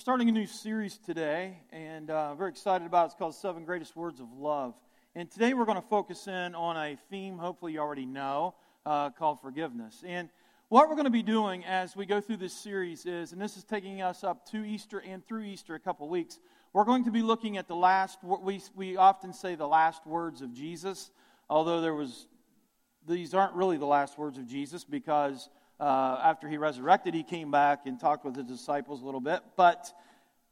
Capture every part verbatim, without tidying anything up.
We're starting a new series today, and uh, very excited about it. It's called Seven Greatest Words of Love. And today we're going to focus in on a theme, hopefully you already know, uh, called forgiveness. And what we're going to be doing as we go through this series is, and this is taking us up to Easter and through Easter a couple weeks, we're going to be looking at the last, we we often say the last words of Jesus, although there was, these aren't really the last words of Jesus because Uh, after he resurrected, he came back and talked with his disciples a little bit. But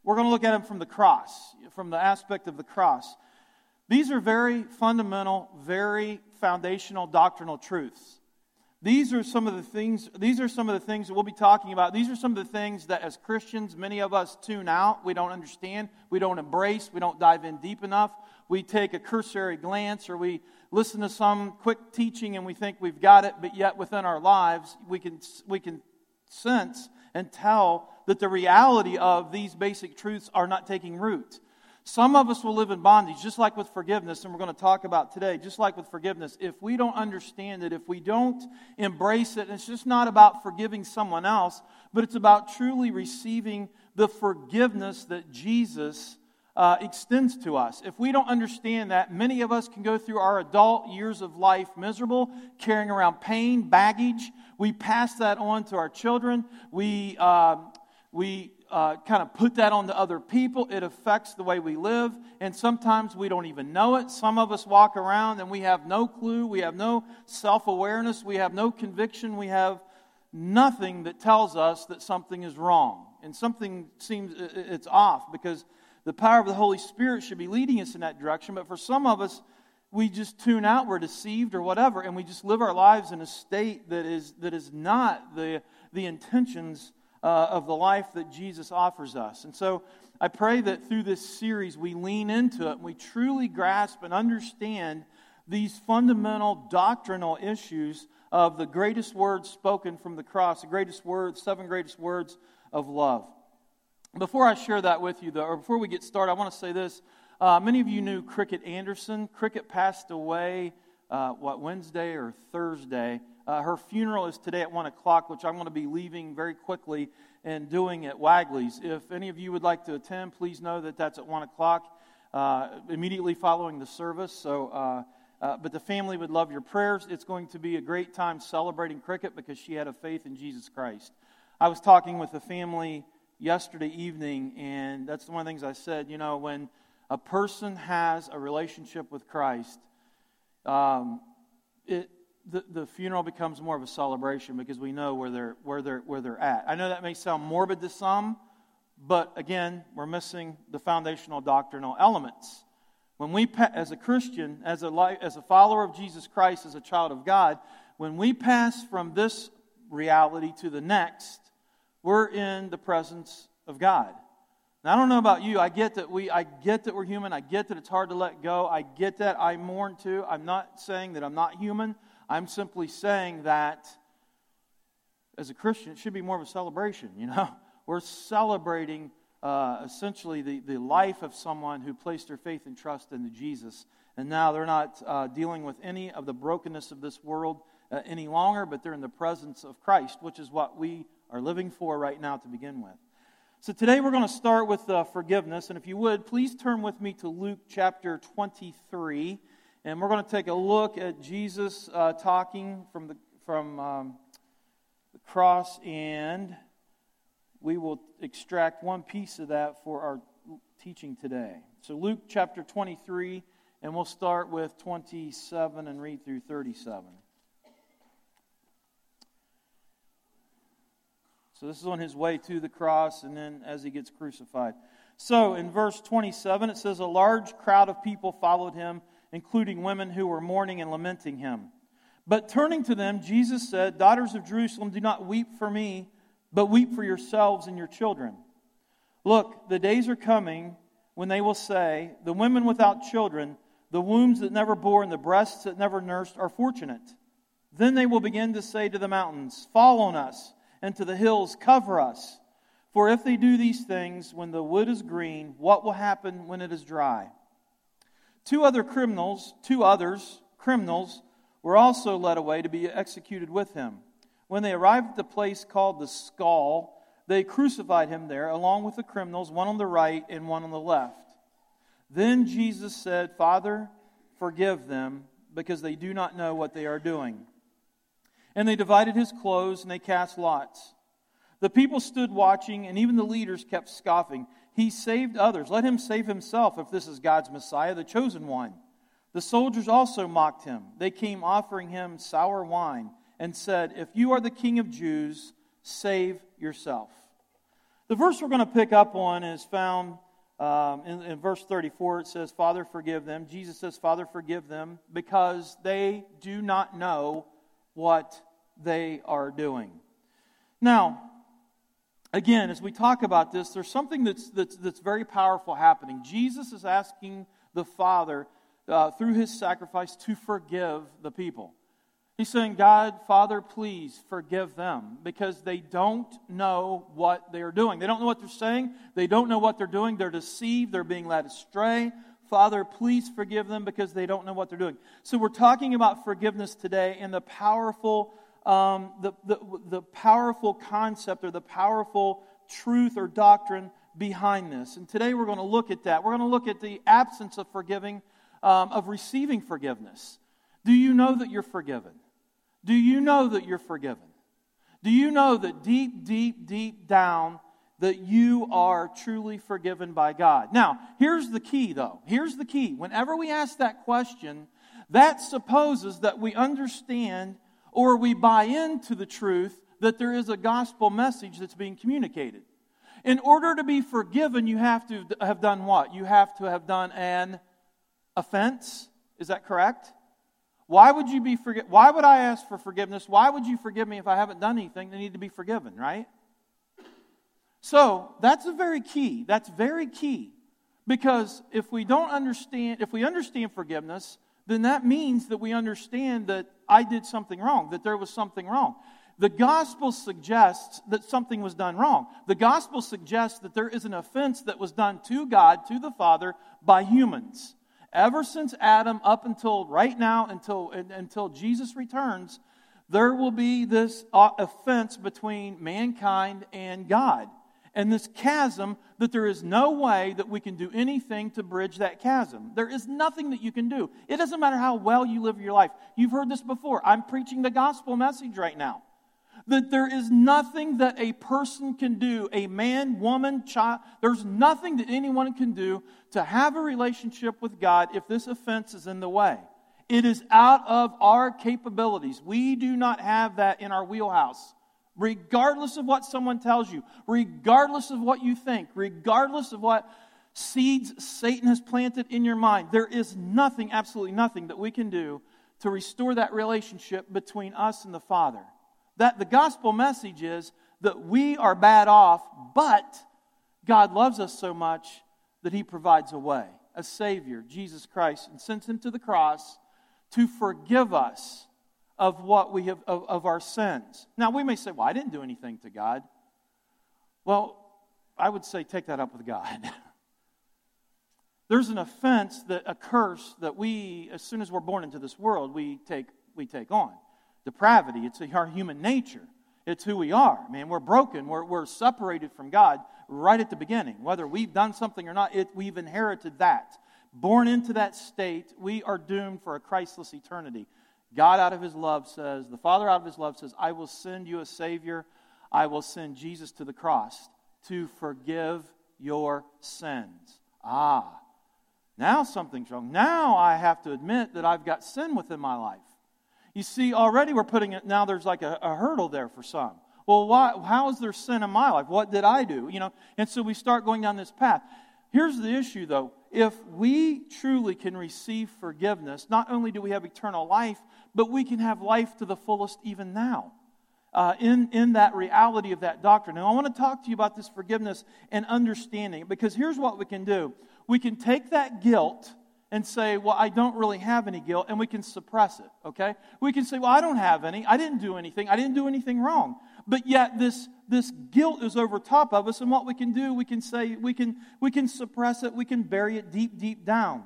we're going to look at him from the cross, from the aspect of the cross. These are very fundamental, very foundational doctrinal truths. These are some of the things, these are some of the things that we'll be talking about. These are some of the things that as Christians, many of us tune out. We don't understand, we don't embrace, we don't dive in deep enough. We take a cursory glance, or we listen to some quick teaching and we think we've got it, but yet within our lives we can we can sense and tell that the reality of these basic truths are not taking root. Some of us will live in bondage, just like with forgiveness, and we're going to talk about today, just like with forgiveness. If we don't understand it, if we don't embrace it, and it's just not about forgiving someone else, but it's about truly receiving the forgiveness that Jesus uh, extends to us. If we don't understand that, many of us can go through our adult years of life miserable, carrying around pain, baggage. We pass that on to our children. We, uh, we... Uh, kind of put that on to other people. It affects the way we live, and sometimes we don't even know it. Some of us walk around and we have no clue. We have no self-awareness. We have no conviction. We have nothing that tells us that something is wrong. And something seems it's off because the power of the Holy Spirit should be leading us in that direction. But for some of us, we just tune out, we're deceived or whatever, and we just live our lives in a state that is that is not the the intentions Uh, of the life that Jesus offers us. And so I pray that through this series we lean into it and we truly grasp and understand these fundamental doctrinal issues of the greatest words spoken from the cross, the greatest words, seven greatest words of love. Before I share that with you, though, or before we get started, I want to say this. Uh, many of you knew Cricket Anderson. Cricket passed away, uh, what, Wednesday or Thursday. Uh, her funeral is today at one o'clock, which I'm going to be leaving very quickly and doing at Wagley's. If any of you would like to attend, please know that that's at one o'clock, uh, immediately following the service. So, uh, uh, but the family would love your prayers. It's going to be a great time celebrating Cricket because she had a faith in Jesus Christ. I was talking with the family yesterday evening, and that's one of the things I said. You know, when a person has a relationship with Christ, um, it The, the funeral becomes more of a celebration because we know where they're where they're where they're at. I know that may sound morbid to some, but again, we're missing the foundational doctrinal elements. When we, as a Christian, as a life, as a follower of Jesus Christ, as a child of God, when we pass from this reality to the next, we're in the presence of God. Now, I don't know about you. I get that we. I get that we're human. I get that it's hard to let go. I get that. I mourn too. I'm not saying that I'm not human. I'm simply saying that as a Christian, it should be more of a celebration, you know. We're celebrating uh, essentially the, the life of someone who placed their faith and trust in Jesus. And now they're not uh, dealing with any of the brokenness of this world uh, any longer, but they're in the presence of Christ, which is what we are living for right now to begin with. So today we're going to start with uh, forgiveness. And if you would, please turn with me to Luke chapter twenty-three. And we're going to take a look at Jesus uh, talking from the from um, the cross, and we will extract one piece of that for our teaching today. So Luke chapter twenty-three, and we'll start with twenty-seven and read through thirty-seven. So this is on his way to the cross, and then as he gets crucified. So in verse twenty-seven, it says, "A large crowd of people followed him, including women who were mourning and lamenting him. But turning to them, Jesus said, 'Daughters of Jerusalem, do not weep for me, but weep for yourselves and your children. Look, the days are coming when they will say, the women without children, the wombs that never bore and the breasts that never nursed are fortunate. Then they will begin to say to the mountains, fall on us, and to the hills, cover us. For if they do these things, when the wood is green, what will happen when it is dry? Two other criminals, two others, criminals, were also led away to be executed with him. When they arrived at the place called the Skull, they crucified him there, along with the criminals, one on the right and one on the left. Then Jesus said, Father, forgive them, because they do not know what they are doing. And they divided his clothes, and they cast lots. The people stood watching, and even the leaders kept scoffing. He saved others. Let him save himself, if this is God's Messiah, the chosen one. The soldiers also mocked him. They came offering him sour wine and said, If you are the King of Jews, save yourself. The verse we're going to pick up on is found um, in, in verse thirty-four. It says, Father, forgive them. Jesus says, Father, forgive them, because they do not know what they are doing. Now, again, as we talk about this, there's something that's, that's, that's very powerful happening. Jesus is asking the Father Uh, through his sacrifice to forgive the people. He's saying, God, Father, please forgive them, because they don't know what they're doing. They don't know what they're saying. They don't know what they're doing. They're deceived. They're being led astray. Father, please forgive them, because they don't know what they're doing. So we're talking about forgiveness today, and the powerful, um, the, the the powerful concept or the powerful truth or doctrine behind this. And today we're going to look at that. We're going to look at the absence of forgiving. Um, of receiving forgiveness. Do you know that you're forgiven? Do you know that you're forgiven? Do you know that deep, deep, deep down that you are truly forgiven by God? Now, here's the key though. Here's the key. Whenever we ask that question, that supposes that we understand or we buy into the truth that there is a gospel message that's being communicated. In order to be forgiven, you have to have done what? You have to have done an offense, is that correct? Why would you be forgiven? Why would I ask for forgiveness? Why would you forgive me if I haven't done anything? They need to be forgiven, right? So that's a very key. That's very key, because if we don't understand, if we understand forgiveness, then that means that we understand that I did something wrong, that there was something wrong. The gospel suggests that something was done wrong. The gospel suggests that there is an offense that was done to God, to the Father, by humans. Ever since Adam up until right now, until until Jesus returns, there will be this offense between mankind and God. And this chasm that there is no way that we can do anything to bridge that chasm. There is nothing that you can do. It doesn't matter how well you live your life. You've heard this before. I'm preaching the gospel message right now. That there is nothing that a person can do, a man, woman, child, there's nothing that anyone can do to have a relationship with God if this offense is in the way. It is out of our capabilities. We do not have that in our wheelhouse. Regardless of what someone tells you, regardless of what you think, regardless of what seeds Satan has planted in your mind, there is nothing, absolutely nothing that we can do to restore that relationship between us and the Father. That the gospel message is that we are bad off, but God loves us so much that He provides a way, a Savior, Jesus Christ, and sends Him to the cross to forgive us of what we have of, of our sins. Now we may say, "Well, I didn't do anything to God." Well, I would say, take that up with God. There's an offense, that a curse that we, as soon as we're born into this world, we take we take on. Depravity, it's our human nature. It's who we are. Man, we're broken. We're, we're separated from God right at the beginning. Whether we've done something or not, it, we've inherited that. Born into that state, we are doomed for a Christless eternity. God out of His love says, the Father out of His love says, I will send you a Savior. I will send Jesus to the cross to forgive your sins. Ah, now something's wrong. Now I have to admit that I've got sin within my life. You see, already we're putting it, now there's like a, a hurdle there for some. Well, why, how is there sin in my life? What did I do? You know, and so we start going down this path. Here's the issue, though. If we truly can receive forgiveness, not only do we have eternal life, but we can have life to the fullest even now uh, in, in that reality of that doctrine. Now, I want to talk to you about this forgiveness and understanding, because here's what we can do. We can take that guilt and say, well, I don't really have any guilt, and we can suppress it, okay? We can say, well, I don't have any. I didn't do anything. I didn't do anything wrong. But yet this, this guilt is over top of us, and what we can do, we can say, we can we can suppress it. We can bury it deep, deep down.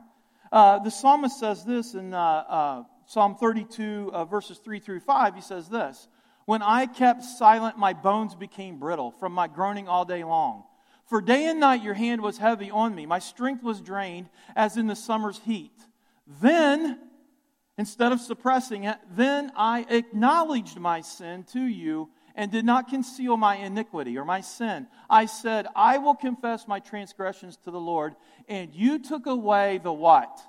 Uh, the psalmist says this in uh, uh, Psalm thirty-two, uh, verses three through five. He says this, When I kept silent, my bones became brittle from my groaning all day long. For day and night your hand was heavy on me. My strength was drained as in the summer's heat. Then, instead of suppressing it, then I acknowledged my sin to you and did not conceal my iniquity or my sin. I said, I will confess my transgressions to the Lord, and you took away the what?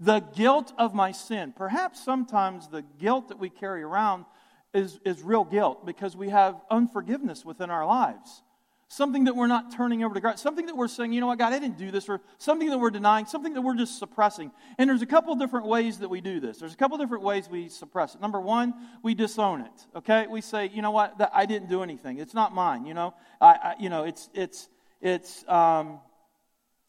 The guilt of my sin. Perhaps sometimes the guilt that we carry around is, is real guilt because we have unforgiveness within our lives. Something that we're not turning over to God. Something that we're saying, you know what, God, I didn't do this. Or something that we're denying. Something that we're just suppressing. And there's a couple different ways that we do this. There's a couple different ways we suppress it. Number one, we disown it. Okay, we say, you know what, that I didn't do anything. It's not mine. You know, I, I you know, it's it's it's. Um,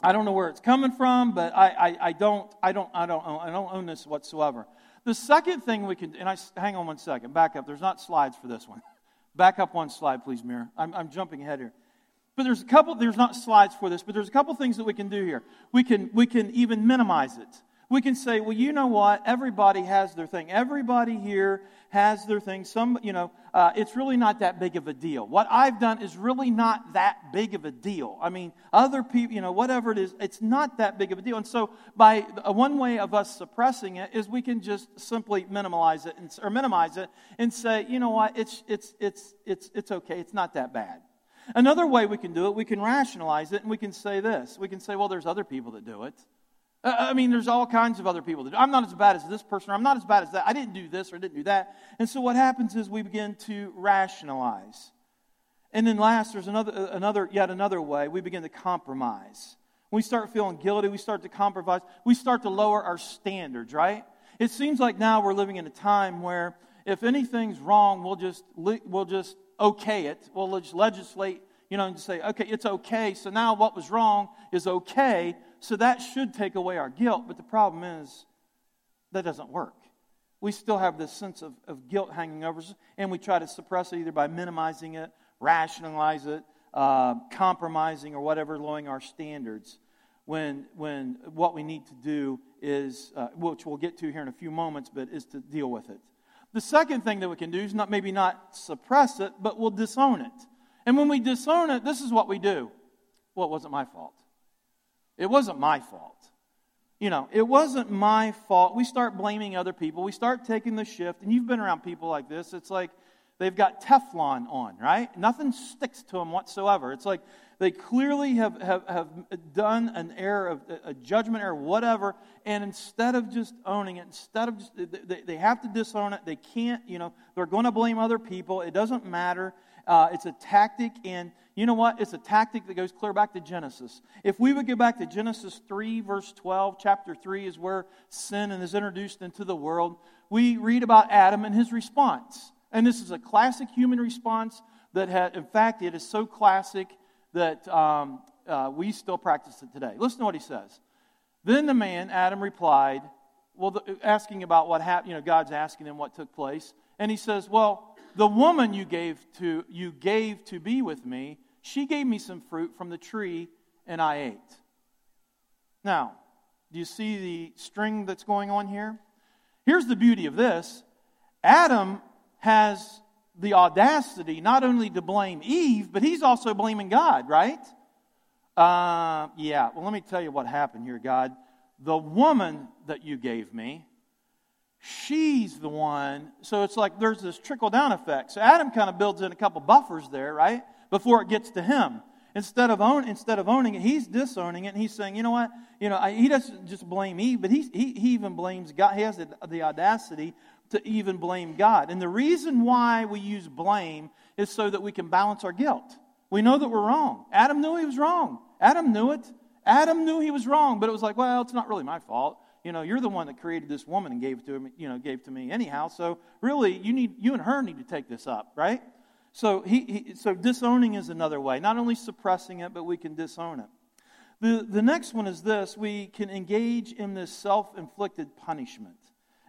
I don't know where it's coming from, but I, I I don't I don't I don't I don't own this whatsoever. The second thing we can, and I hang on one second, back up. There's not slides for this one. Back up one slide, please, Mira. I'm, I'm jumping ahead here. But there's a couple, there's not slides for this, but there's a couple things that we can do here. We can we can even minimize it. We can say, well, you know what? Everybody has their thing. Everybody here has their thing. Some, you know, uh, it's really not that big of a deal. What I've done is really not that big of a deal. I mean, other people, you know, whatever it is, it's not that big of a deal. And so, by uh, one way of us suppressing it is we can just simply minimize it and, or minimize it and say, you know what? It's it's it's it's it's okay. It's not that bad. Another way we can do it, we can rationalize it, and we can say this. We can say, well, there's other people that do it. Uh, I mean, there's all kinds of other people that do it. I'm not as bad as this person, or I'm not as bad as that. I didn't do this, or I didn't do that. And so what happens is we begin to rationalize. And then last, there's another, another, yet another way. We begin to compromise. We start feeling guilty. We start to compromise. We start to lower our standards, right? It seems like now we're living in a time where if anything's wrong, we'll just we'll just... okay it. We'll just legislate, you know, and say, okay, it's okay. So now what was wrong is okay. So that should take away our guilt. But the problem is that doesn't work. We still have this sense of, of guilt hanging over us, and we try to suppress it either by minimizing it, rationalize it, uh, compromising or whatever, lowering our standards when when what we need to do is, uh, which we'll get to here in a few moments, but is to deal with it. The second thing that we can do is not maybe not suppress it, but we'll disown it. And when we disown it, this is what we do. Well, it wasn't my fault. It wasn't my fault. You know, it wasn't my fault. We start blaming other people. We start taking the shift. And you've been around people like this. It's like they've got Teflon on, right? Nothing sticks to them whatsoever. It's like they clearly have, have, have done an error, of, a judgment error, whatever, and instead of just owning it, instead of just, they, they have to disown it. They can't, you know, they're going to blame other people. It doesn't matter. Uh, it's a tactic, and you know what? It's a tactic that goes clear back to Genesis. If we would go back to Genesis three, verse twelve, chapter three is where sin is introduced into the world. We read about Adam and his response. And this is a classic human response that had, in fact, it is so classic that um, uh, we still practice it today. Listen to what he says. Then the man, Adam, replied, well, the, asking about what happened, you know, God's asking him what took place. And he says, well, the woman you gave to you gave to be with me, she gave me some fruit from the tree, and I ate. Now, do you see the string that's going on here? Here's the beauty of this. Adam has the audacity not only to blame Eve, but he's also blaming God, right? Uh, yeah, well, let me tell you what happened here, God. The woman that you gave me, she's the one. So it's like there's this trickle-down effect. So Adam kind of builds in a couple buffers there, right, before it gets to him. Instead of own, instead of owning it, he's disowning it, and he's saying, you know what? You know, I, he doesn't just blame Eve, but he, he, he even blames God. He has the, the audacity to even blame God. And the reason why we use blame is so that we can balance our guilt. We know that we're wrong. Adam knew he was wrong. Adam knew it. Adam knew he was wrong, but it was like, well, it's not really my fault. You know, you're the one that created this woman and gave to him, you know, gave to me anyhow. So really, you need you and her need to take this up, right? So he, he so disowning is another way. Not only suppressing it, but we can disown it. The the next one is this: we can engage in this self-inflicted punishment.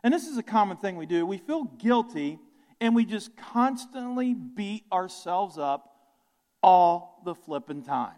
And this is a common thing we do. We feel guilty, and we just constantly beat ourselves up all the flipping time.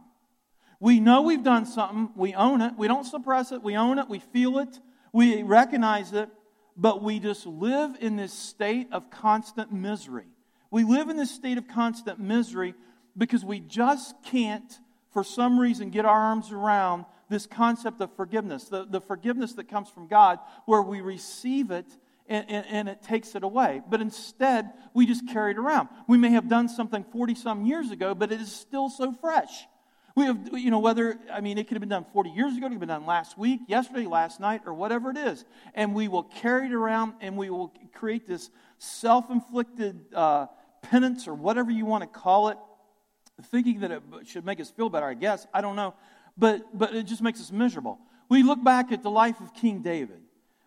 We know we've done something. We own it. We don't suppress it. We own it. We feel it. We recognize it. But we just live in this state of constant misery. We live in this state of constant misery because we just can't, for some reason, get our arms around this concept of forgiveness, the, the forgiveness that comes from God, where we receive it and, and, and it takes it away. But instead, we just carry it around. We may have done something forty-some years ago, but it is still so fresh. We have, you know, whether, I mean, it could have been done forty years ago, it could have been done last week, yesterday, last night, or whatever it is. And we will carry it around and we will create this self-inflicted uh, penance or whatever you want to call it, thinking that it should make us feel better, I guess. I don't know. But but it just makes us miserable. We look back at the life of King David.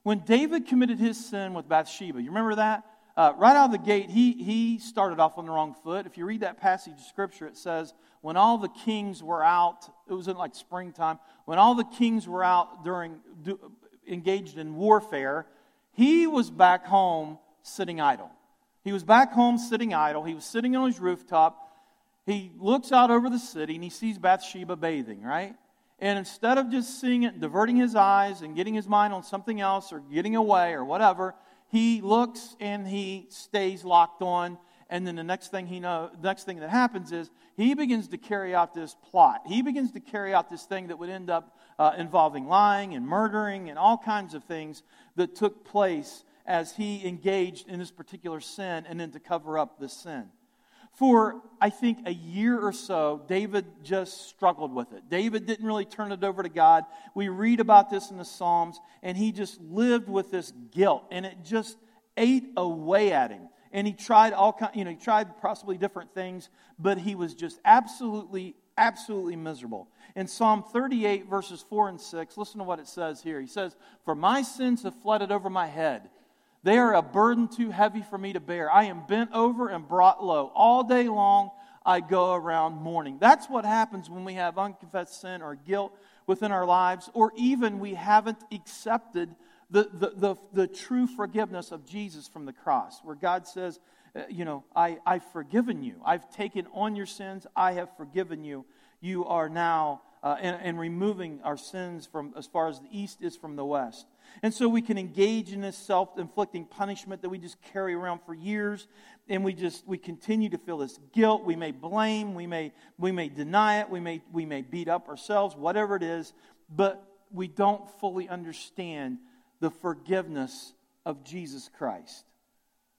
When David committed his sin with Bathsheba, you remember that? Uh, right out of the gate, he, he started off on the wrong foot. If you read that passage of Scripture, it says, when all the kings were out, it was in like springtime, when all the kings were out during do, engaged in warfare, he was back home sitting idle. He was back home sitting idle. He was sitting on his rooftop. He looks out over the city and he sees Bathsheba bathing, right? And instead of just seeing it, diverting his eyes and getting his mind on something else or getting away or whatever, he looks and he stays locked on, and then the next thing he know, the next thing that happens is he begins to carry out this plot. He begins to carry out this thing that would end up uh, involving lying and murdering and all kinds of things that took place as he engaged in this particular sin and then to cover up the sin. For, I think, a year or so, David just struggled with it. David didn't really turn it over to God. We read about this in the Psalms, and he just lived with this guilt, and it just ate away at him. And he tried all kind, you know, he tried possibly different things, but he was just absolutely, absolutely miserable. In Psalm thirty-eight, verses four and six, listen to what it says here. He says, "For my sins have flooded over my head. They are a burden too heavy for me to bear. I am bent over and brought low. All day long I go around mourning." That's what happens when we have unconfessed sin or guilt within our lives, or even we haven't accepted the the, the, the true forgiveness of Jesus from the cross, where God says, you know, I, I've forgiven you. I've taken on your sins. I have forgiven you. You are now Uh, and, and removing our sins from as far as the east is from the west. And so we can engage in this self-inflicting punishment that we just carry around for years, and we just we continue to feel this guilt. We may blame, we may we may deny it, we may we may beat up ourselves, whatever it is, but we don't fully understand the forgiveness of Jesus Christ.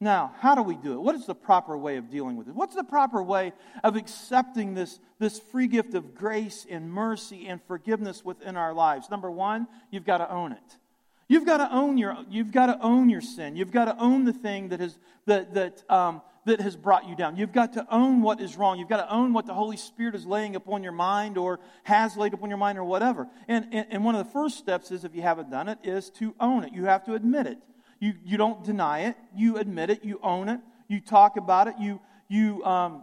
Now, how do we do it? What is the proper way of dealing with it? What's the proper way of accepting this, this free gift of grace and mercy and forgiveness within our lives? Number one, you've got to own it. You've got to own your you've got to own your sin. You've got to own the thing that has that that um, that has brought you down. You've got to own what is wrong. You've got to own what the Holy Spirit is laying upon your mind or has laid upon your mind or whatever. And and, and one of the first steps is, if you haven't done it, is to own it. You have to admit it. You you don't deny it. You admit it. You own it. You talk about it. You you um,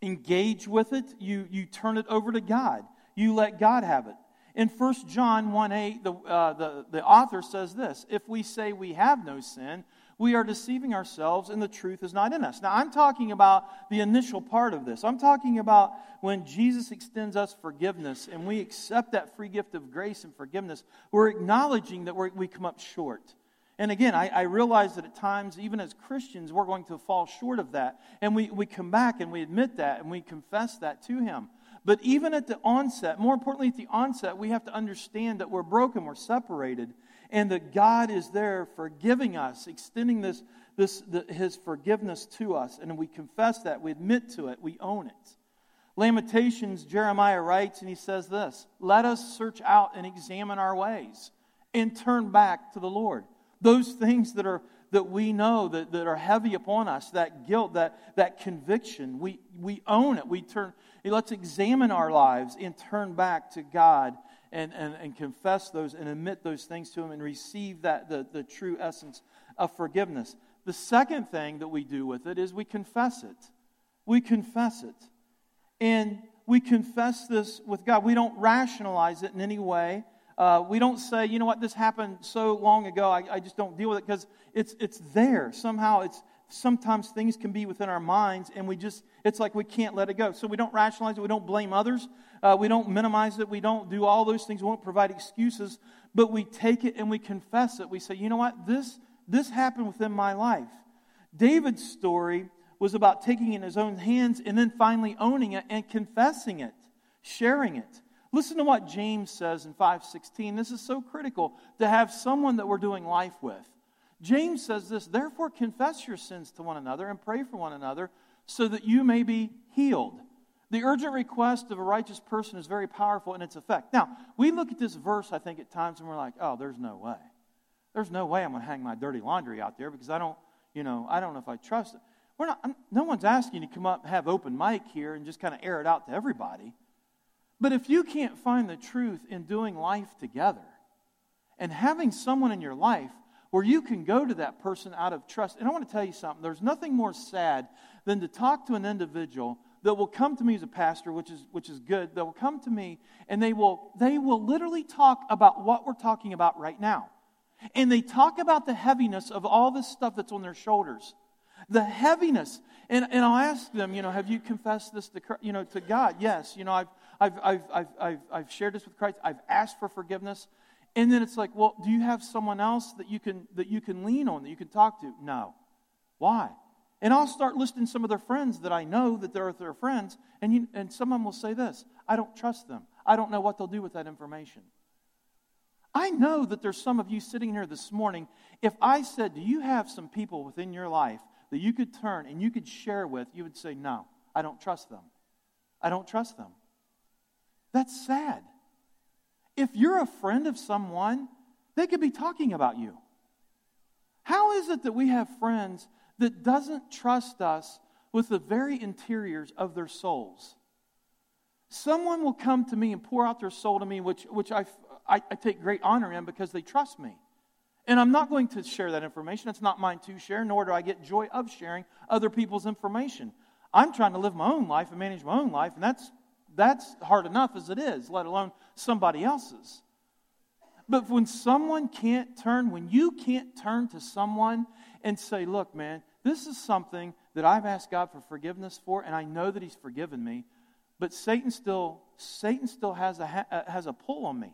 engage with it. You you turn it over to God. You let God have it. In First John one eight, the uh, the the author says this: "If we say we have no sin, we are deceiving ourselves, and the truth is not in us." Now, I'm talking about the initial part of this. I'm talking about when Jesus extends us forgiveness, and we accept that free gift of grace and forgiveness. We're acknowledging that we're, we come up short. And again, I, I realize that at times, even as Christians, we're going to fall short of that. And we, we come back and we admit that and we confess that to Him. But even at the onset, more importantly at the onset, we have to understand that we're broken, we're separated, and that God is there forgiving us, extending this, this the, His forgiveness to us. And we confess that, we admit to it, we own it. Lamentations, Jeremiah writes, and he says this: "Let us search out and examine our ways and turn back to the Lord." Those things that are that we know that, that are heavy upon us, that guilt, that, that conviction, we, we own it. We turn. Let's examine our lives and turn back to God and, and, and confess those and admit those things to Him and receive that the, the true essence of forgiveness. The second thing that we do with it is we confess it. We confess it. And we confess this with God. We don't rationalize it in any way. Uh, we don't say, you know what, this happened so long ago, I, I just don't deal with it, because it's it's there. Somehow, it's sometimes things can be within our minds, and we just, it's like we can't let it go. So we don't rationalize it, we don't blame others, uh, we don't minimize it, we don't do all those things, we won't provide excuses, but we take it and we confess it. We say, you know what, this this happened within my life. David's story was about taking it in his own hands and then finally owning it and confessing it, sharing it. Listen to what James says in five sixteen. This is so critical to have someone that we're doing life with. James says this, therefore confess your sins to one another and pray for one another so that you may be healed. The urgent request of a righteous person is very powerful in its effect. Now, we look at this verse, I think, at times and we're like, oh, there's no way. There's no way I'm going to hang my dirty laundry out there because I don't, you know, I don't know if I trust it. We're not, I'm, no one's asking you to come up and have open mic here and just kind of air it out to everybody. But if you can't find the truth in doing life together and having someone in your life where you can go to that person out of trust, and I want to tell you something, there's nothing more sad than to talk to an individual that will come to me as a pastor, which is which is good, that will come to me and they will they will literally talk about what we're talking about right now. And they talk about the heaviness of all this stuff that's on their shoulders. The heaviness. And, and I'll ask them, you know, have you confessed this to, you know, to God? Yes, you know, I've I've, I've, I've, I've, I've shared this with Christ. I've asked for forgiveness. And then it's like, well, do you have someone else that you can that you can lean on, that you can talk to? No. Why? And I'll start listing some of their friends that I know that they're their friends, and, you, and some of them will say this, I don't trust them. I don't know what they'll do with that information. I know that there's some of you sitting here this morning, if I said, do you have some people within your life that you could turn and you could share with, you would say, no, I don't trust them. I don't trust them. That's sad. If you're a friend of someone, they could be talking about you. How is it that we have friends that doesn't trust us with the very interiors of their souls? Someone will come to me and pour out their soul to me, which, which I, I, I take great honor in because they trust me. And I'm not going to share that information. It's not mine to share, nor do I get joy of sharing other people's information. I'm trying to live my own life and manage my own life, and that's That's hard enough as it is, let alone somebody else's. But when someone can't turn, when you can't turn to someone and say, look, man, this is something that I've asked God for forgiveness for, and I know that he's forgiven me, but Satan still Satan still has a, has a pull on me.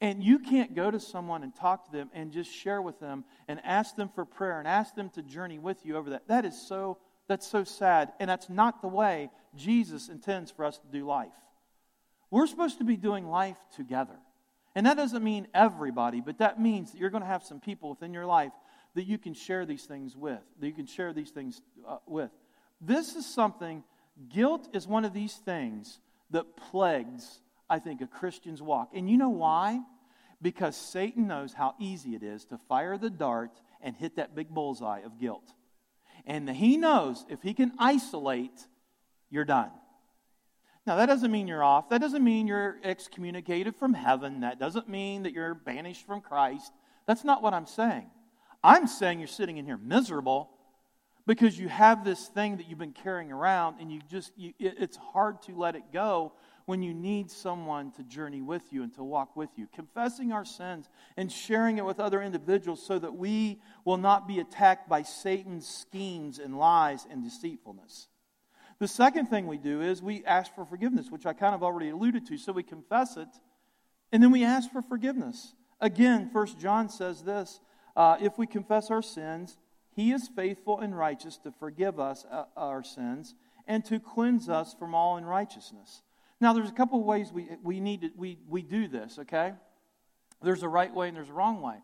And you can't go to someone and talk to them and just share with them and ask them for prayer and ask them to journey with you over that. That is so That's so sad, and that's not the way Jesus intends for us to do life. We're supposed to be doing life together. And that doesn't mean everybody, but that means that you're going to have some people within your life that you can share these things with, that you can share these things uh, with. This is something, guilt is one of these things that plagues, I think, a Christian's walk. And you know why? Because Satan knows how easy it is to fire the dart and hit that big bullseye of guilt. And he knows if he can isolate, you're done. Now, that doesn't mean you're off. That doesn't mean you're excommunicated from heaven. That doesn't mean that you're banished from Christ. That's not what I'm saying. I'm saying you're sitting in here miserable because you have this thing that you've been carrying around and you just you, it, it's hard to let it go when you need someone to journey with you and to walk with you. Confessing our sins and sharing it with other individuals so that we will not be attacked by Satan's schemes and lies and deceitfulness. The second thing we do is we ask for forgiveness, which I kind of already alluded to. So we confess it, and then we ask for forgiveness. Again, First John says this, uh, if we confess our sins, he is faithful and righteous to forgive us uh, our sins and to cleanse us from all unrighteousness. Now, there's a couple of ways we we need to, we we do this, okay? There's a right way and there's a wrong way.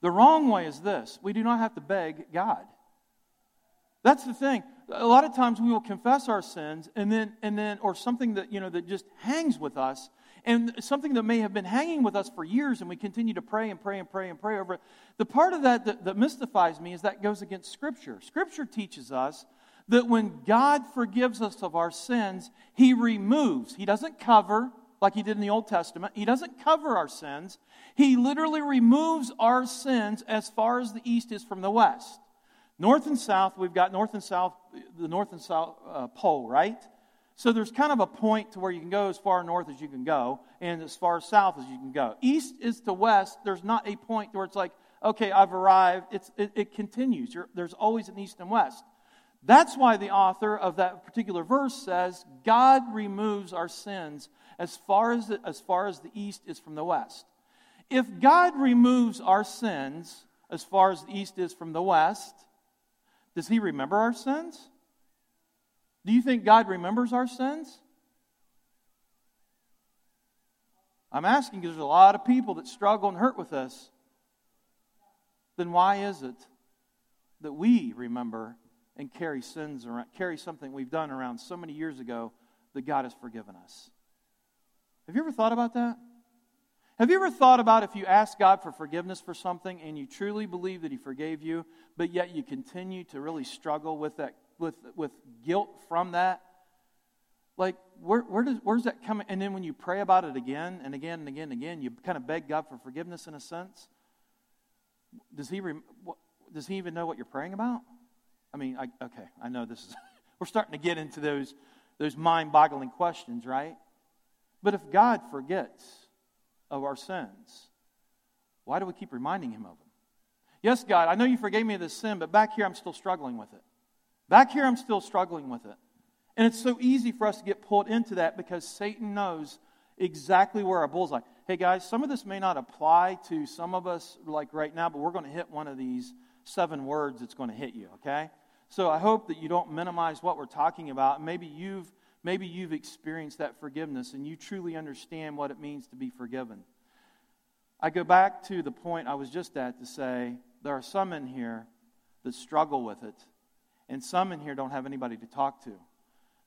The wrong way is this. We do not have to beg God. That's the thing. A lot of times we will confess our sins and then and then or something that, you know, that just hangs with us, and something that may have been hanging with us for years, and we continue to pray and pray and pray and pray over it. The part of that that, that mystifies me is that goes against Scripture. Scripture teaches us that when God forgives us of our sins, he removes. He doesn't cover, like he did in the Old Testament. He doesn't cover our sins. He literally removes our sins as far as the east is from the west. North and south, we've got north and south, the north and south uh, pole, right? So there's kind of a point to where you can go as far north as you can go and as far south as you can go. East is to west. There's not a point where it's like, okay, I've arrived. It's, it, it continues. You're, there's always an east and west. That's why the author of that particular verse says, God removes our sins as far as the, as far as the east is from the west. If God removes our sins as far as the east is from the west, does he remember our sins? Do you think God remembers our sins? I'm asking because there's a lot of people that struggle and hurt with us. Then why is it that we remember and carry sins around, carry something we've done around so many years ago that God has forgiven us? Have you ever thought about that? Have you ever thought about if you ask God for forgiveness for something and you truly believe that He forgave you, but yet you continue to really struggle with that, with with guilt from that? Like, where where does where's that coming? And then when you pray about it again and again and again and again, you kind of beg God for forgiveness in a sense. Does He rem, what, does He even know what you're praying about? I mean, I, okay, I know this is we're starting to get into those those mind-boggling questions, right? But if God forgets of our sins, why do we keep reminding Him of them? Yes, God, I know You forgave me of this sin, but back here I'm still struggling with it. Back here I'm still struggling with it. And it's so easy for us to get pulled into that because Satan knows exactly where our bullseye. Hey guys, some of this may not apply to some of us like right now, but we're going to hit one of these seven words that's going to hit you, okay? So I hope that you don't minimize what we're talking about. Maybe you've Maybe you've experienced that forgiveness and you truly understand what it means to be forgiven. I go back to the point I was just at to say there are some in here that struggle with it, and some in here don't have anybody to talk to.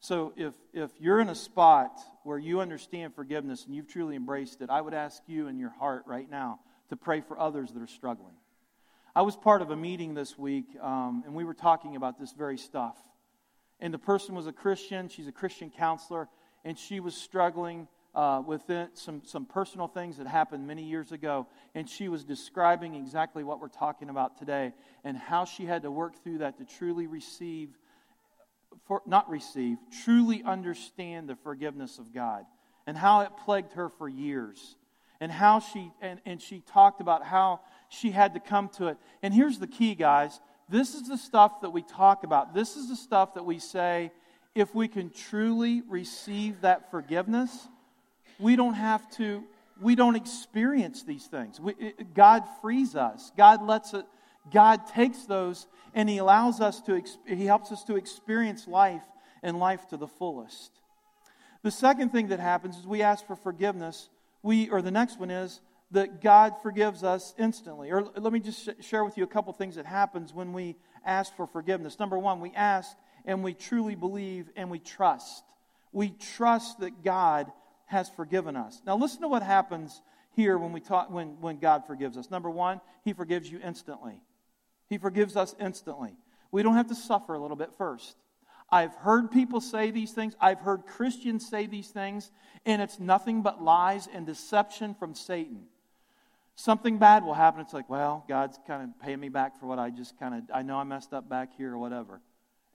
So if, if you're in a spot where you understand forgiveness and you've truly embraced it, I would ask you in your heart right now to pray for others that are struggling. I was part of a meeting this week, um, and we were talking about this very stuff. And the person was a Christian. She's a Christian counselor. And she was struggling uh, with it, some, some personal things that happened many years ago. And she was describing exactly what we're talking about today and how she had to work through that to truly receive, for, not receive, truly understand the forgiveness of God and how it plagued her for years. And how she and, and she talked about how she had to come to it. And here's the key, guys. This is the stuff that we talk about. This is the stuff that we say, if we can truly receive that forgiveness, we don't have to, we don't experience these things. We, it, God frees us. God lets it, God takes those and He allows us to, He helps us to experience life and life to the fullest. The second thing that happens is we ask for forgiveness. We, or the next one is, that God forgives us instantly. Or let me just sh- share with you a couple things that happens when we ask for forgiveness. Number one, we ask and we truly believe and we trust. We trust that God has forgiven us. Now listen to what happens here when we talk when, when God forgives us. Number one, He forgives you instantly. He forgives us instantly. We don't have to suffer a little bit first. I've heard people say these things. I've heard Christians say these things, and it's nothing but lies and deception from Satan. Something bad will happen. It's like, well, God's kind of paying me back for what I just kind of, I know I messed up back here or whatever.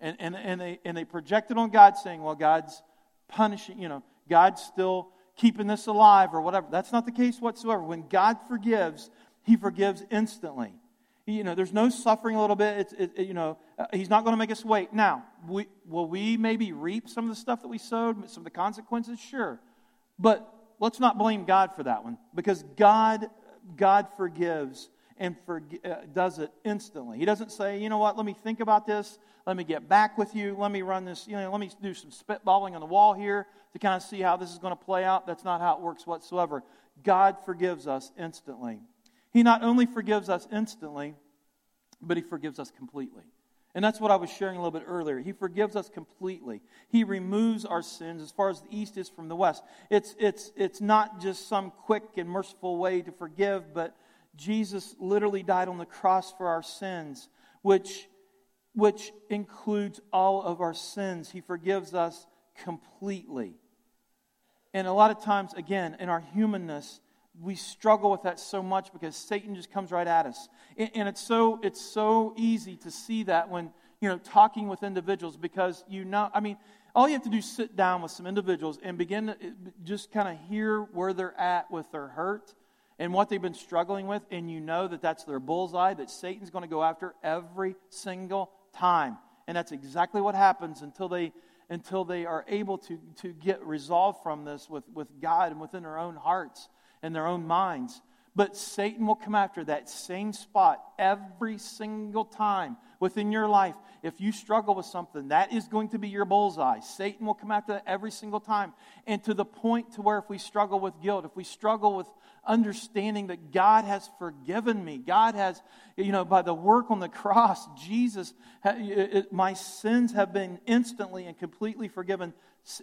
And and and they and they project it on God saying, well, God's punishing, you know, God's still keeping this alive or whatever. That's not the case whatsoever. When God forgives, He forgives instantly. You know, there's no suffering a little bit. It's, it, it, you know, He's not going to make us wait. Now, we, will we maybe reap some of the stuff that we sowed, some of the consequences? Sure. But let's not blame God for that one because God God forgives and forg- uh, does it instantly. He doesn't say, you know what, let me think about this. Let me get back with you. Let me run this, you know, let me do some spitballing on the wall here to kind of see how this is going to play out. That's not how it works whatsoever. God forgives us instantly. He not only forgives us instantly, but He forgives us completely. And that's what I was sharing a little bit earlier. He forgives us completely. He removes our sins as far as the east is from the west. It's, it's, it's not just some quick and merciful way to forgive, but Jesus literally died on the cross for our sins, which, which includes all of our sins. He forgives us completely. And a lot of times, again, in our humanness, we struggle with that so much because Satan just comes right at us. And it's so it's so easy to see that when, you know, talking with individuals because, you know, I mean, all you have to do is sit down with some individuals and begin to just kind of hear where they're at with their hurt and what they've been struggling with. And you know that that's their bullseye that Satan's going to go after every single time. And that's exactly what happens until they until they are able to, to get resolved from this with, with God and within their own hearts. In their own minds. But Satan will come after that same spot every single time within your life. If you struggle with something, that is going to be your bullseye. Satan will come after that every single time. And to the point to where if we struggle with guilt, if we struggle with understanding that God has forgiven me, God has, you know, by the work on the cross, Jesus, my sins have been instantly and completely forgiven.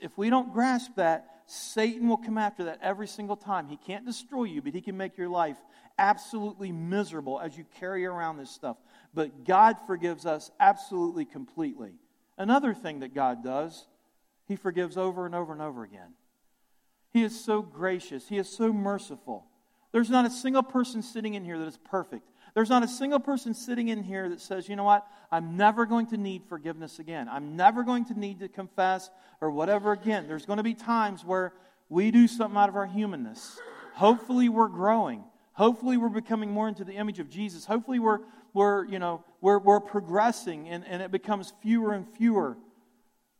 If we don't grasp that, Satan will come after that every single time. He can't destroy you, but he can make your life absolutely miserable as you carry around this stuff. But God forgives us absolutely, completely. Another thing that God does, He forgives over and over and over again. He is so gracious. He is so merciful. There's not a single person sitting in here that is perfect. There's not a single person sitting in here that says, you know what, I'm never going to need forgiveness again. I'm never going to need to confess or whatever again. There's going to be times where we do something out of our humanness. Hopefully we're growing. Hopefully we're becoming more into the image of Jesus. Hopefully we're, we're you know, we're, we're progressing and, and it becomes fewer and fewer.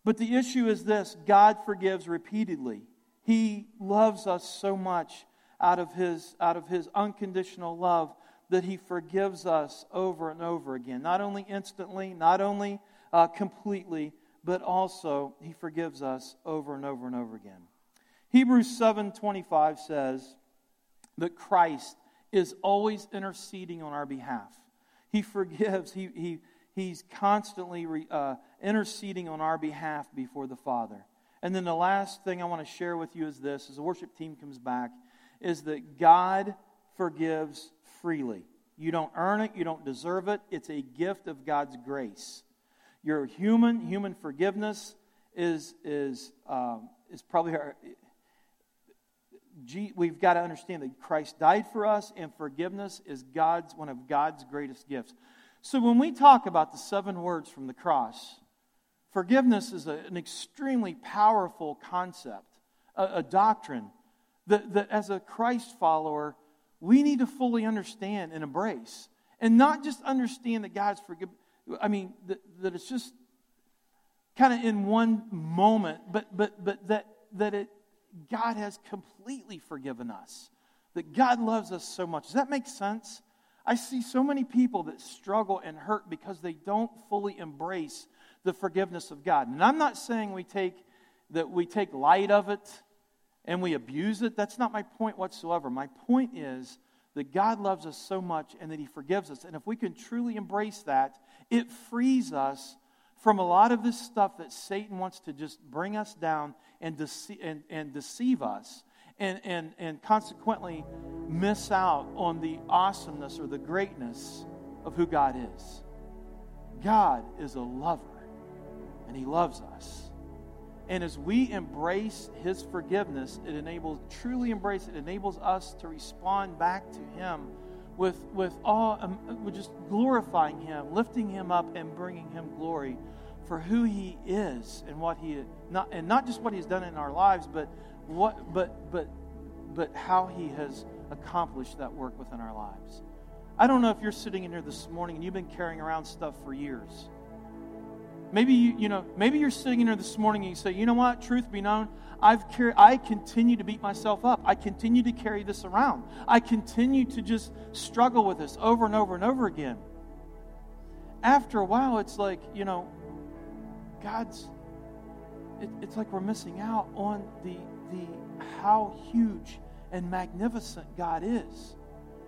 But the issue is this, God forgives repeatedly. He loves us so much out of His, out of His unconditional love that He forgives us over and over again. Not only instantly, not only uh, completely, but also He forgives us over and over and over again. Hebrews seven twenty-five says that Christ is always interceding on our behalf. He forgives. He, he, he's constantly re, uh, interceding on our behalf before the Father. And then the last thing I want to share with you is this, as the worship team comes back, is that God forgives freely. You don't earn it. You don't deserve it. It's a gift of God's grace. Your human, human forgiveness is is um, is probably our... We've got to understand that Christ died for us, and forgiveness is God's one of God's greatest gifts. So when we talk about the seven words from the cross, forgiveness is a, an extremely powerful concept, a, a doctrine that, that as a Christ follower, we need to fully understand and embrace. And not just understand that God's forgiven, I mean, that, that it's just kind of in one moment, but but but that that it God has completely forgiven us. That God loves us so much. Does that make sense? I see so many people that struggle and hurt because they don't fully embrace the forgiveness of God. And I'm not saying we take that we take light of it and we abuse it. That's not my point whatsoever. My point is that God loves us so much and that He forgives us. And if we can truly embrace that, it frees us from a lot of this stuff that Satan wants to just bring us down and deceive, and, and deceive us and, and, and consequently miss out on the awesomeness or the greatness of who God is. God is a lover and He loves us. And as we embrace His forgiveness, it enables, truly embrace it, enables us to respond back to Him with, with all, with just glorifying Him, lifting Him up and bringing Him glory for who He is and what He, not, and not just what He's done in our lives, but what, but, but, but how He has accomplished that work within our lives. I don't know if you're sitting in here this morning and you've been carrying around stuff for years. Maybe you, you know, maybe you're sitting in here this morning and you say, you know what, truth be known, I've car- I continue to beat myself up. I continue to carry this around. I continue to just struggle with this over and over and over again. After a while, it's like, you know, God's, it, it's like we're missing out on the the how huge and magnificent God is.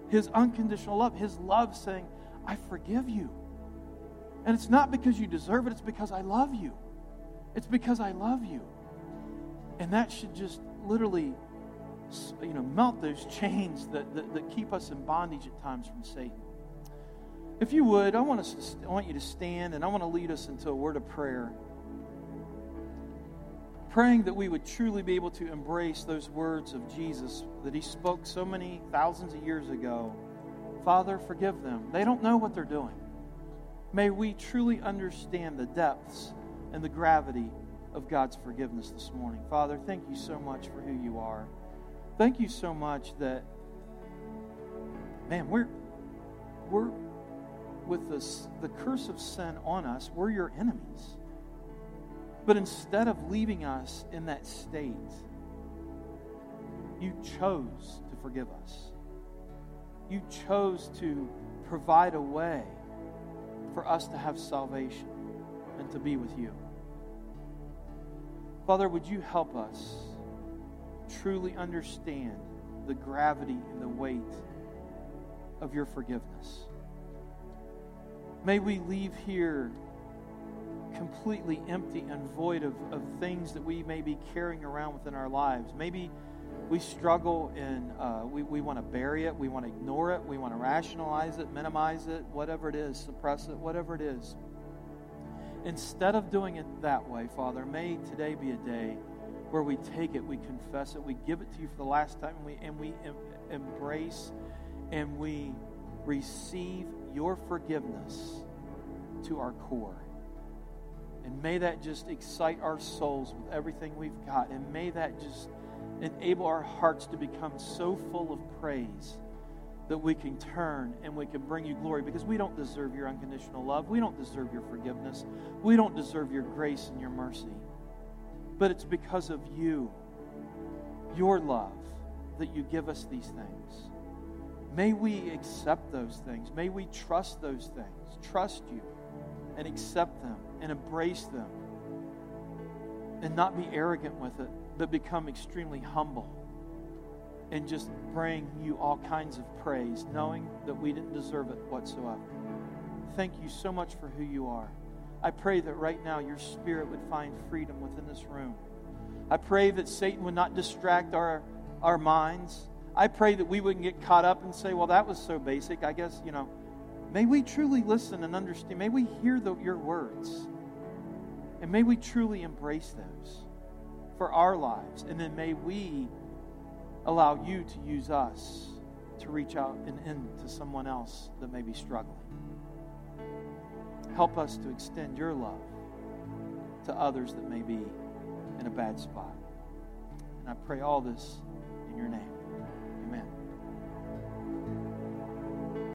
His unconditional love, His love saying, I forgive you. And it's not because you deserve it, it's because I love you. It's because I love you. And that should just literally, you know, melt those chains that, that, that keep us in bondage at times from Satan. If you would, I want us to, I want you to stand and I want to lead us into a word of prayer. Praying that we would truly be able to embrace those words of Jesus that He spoke so many thousands of years ago. Father, forgive them. They don't know what they're doing. May we truly understand the depths and the gravity of God's forgiveness this morning. Father, thank you so much for who you are. Thank you so much that, man, we're we're with this, the curse of sin on us, we're your enemies. But instead of leaving us in that state, you chose to forgive us. you chose to provide a way for us to have salvation and to be with you. Father, would you help us truly understand the gravity and the weight of your forgiveness? May we leave here completely empty and void of, of things that we may be carrying around within our lives. Maybe we struggle and uh, we, we want to bury it, we want to ignore it, we want to rationalize it, minimize it, whatever it is, suppress it, whatever it is. Instead of doing it that way, Father, may today be a day where we take it, we confess it, we give it to you for the last time, and we, and we em- embrace and we receive your forgiveness to our core. And may that just excite our souls with everything we've got. And may that just enable our hearts to become so full of praise that we can turn and we can bring you glory. Because we don't deserve your unconditional love. We don't deserve your forgiveness. We don't deserve your grace and your mercy. But it's because of you, your love, that you give us these things. May we accept those things. May we trust those things. Trust you and accept them and embrace them and not be arrogant with it, but become extremely humble and just bring you all kinds of praise, knowing that we didn't deserve it whatsoever. Thank you so much for who you are. I pray that right now your spirit would find freedom within this room. I pray that Satan would not distract our, our minds. I pray that we wouldn't get caught up and say, well, that was so basic, I guess, you know. May we truly listen and understand. May we hear the, your words. And may we truly embrace those for our lives. And then may we allow you to use us to reach out and end to someone else that may be struggling. Help us to extend your love to others that may be in a bad spot. And I pray all this in your name. Amen.